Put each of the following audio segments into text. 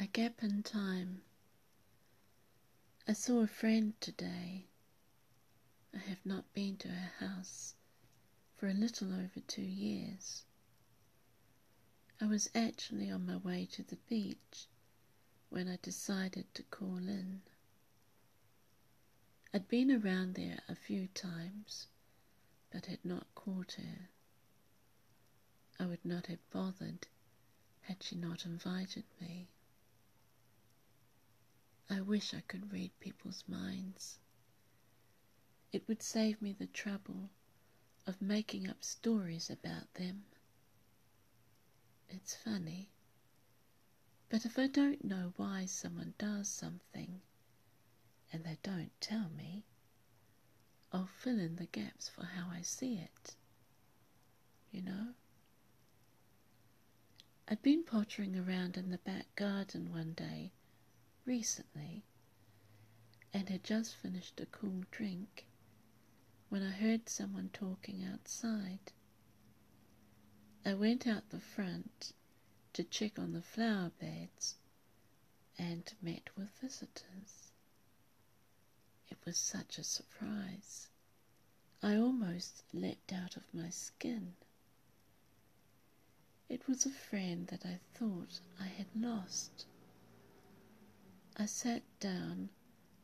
A gap in time. I saw a friend today. I have not been to her house for a little over 2 years. I was actually on my way to the beach when I decided to call in. I'd been around there a few times, but had not caught her. I would not have bothered had she not invited me. I wish I could read people's minds. It would save me the trouble of making up stories about them. It's funny, but if I don't know why someone does something, and they don't tell me, I'll fill in the gaps for how I see it. You know? I'd been pottering around in the back garden one day, recently, and had just finished a cool drink, when I heard someone talking outside. I went out the front to check on the flower beds and met with visitors. It was such a surprise. I almost leapt out of my skin. It was a friend that I thought I had lost. I sat down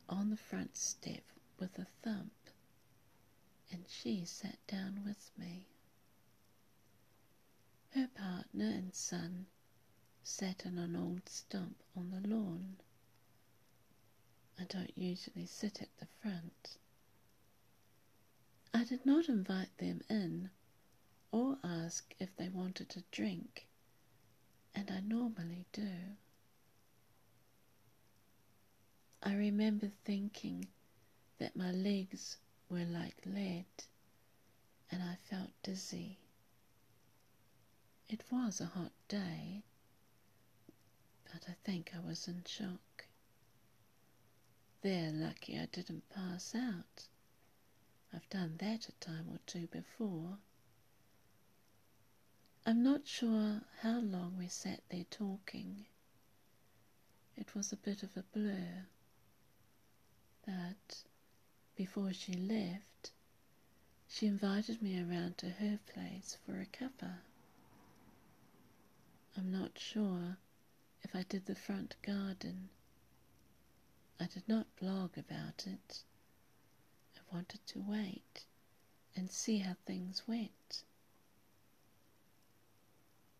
on the front step with a thump, and she sat down with me. Her partner and son sat on an old stump on the lawn. I don't usually sit at the front. I did not invite them in or ask if they wanted a drink, and I normally do. I remember thinking that my legs were like lead, and I felt dizzy. It was a hot day, but I think I was in shock. They're lucky I didn't pass out. I've done that a time or two before. I'm not sure how long we sat there talking. It was a bit of a blur. But before she left, she invited me around to her place for a cuppa. I'm not sure if I did the front garden. I did not blog about it. I wanted to wait and see how things went.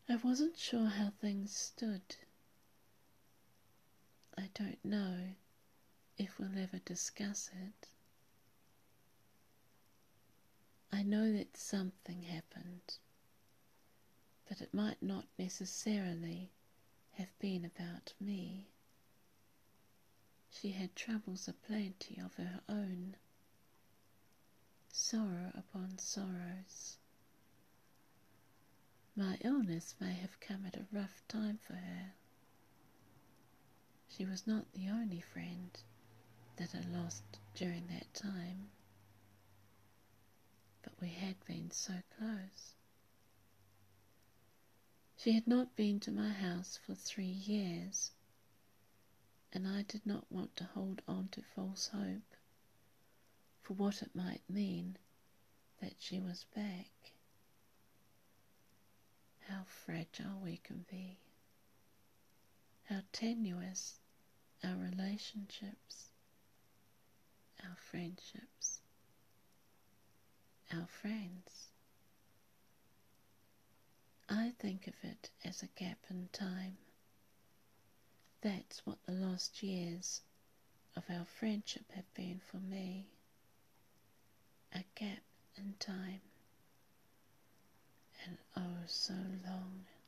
I wasn't sure how things stood. I don't know if we'll ever discuss it. I know that something happened, but it might not necessarily have been about me. She had troubles aplenty of her own, sorrow upon sorrows. My illness may have come at a rough time for her. She was not the only friend that I lost during that time, but we had been so close. She had not been to my house for 3 years, and I did not want to hold on to false hope for what it might mean that she was back. How fragile we can be, how tenuous our relationships, our friendships, our friends. I think of it as a gap in time. That's what the last years of our friendship have been for me. A gap in time. And oh, so long.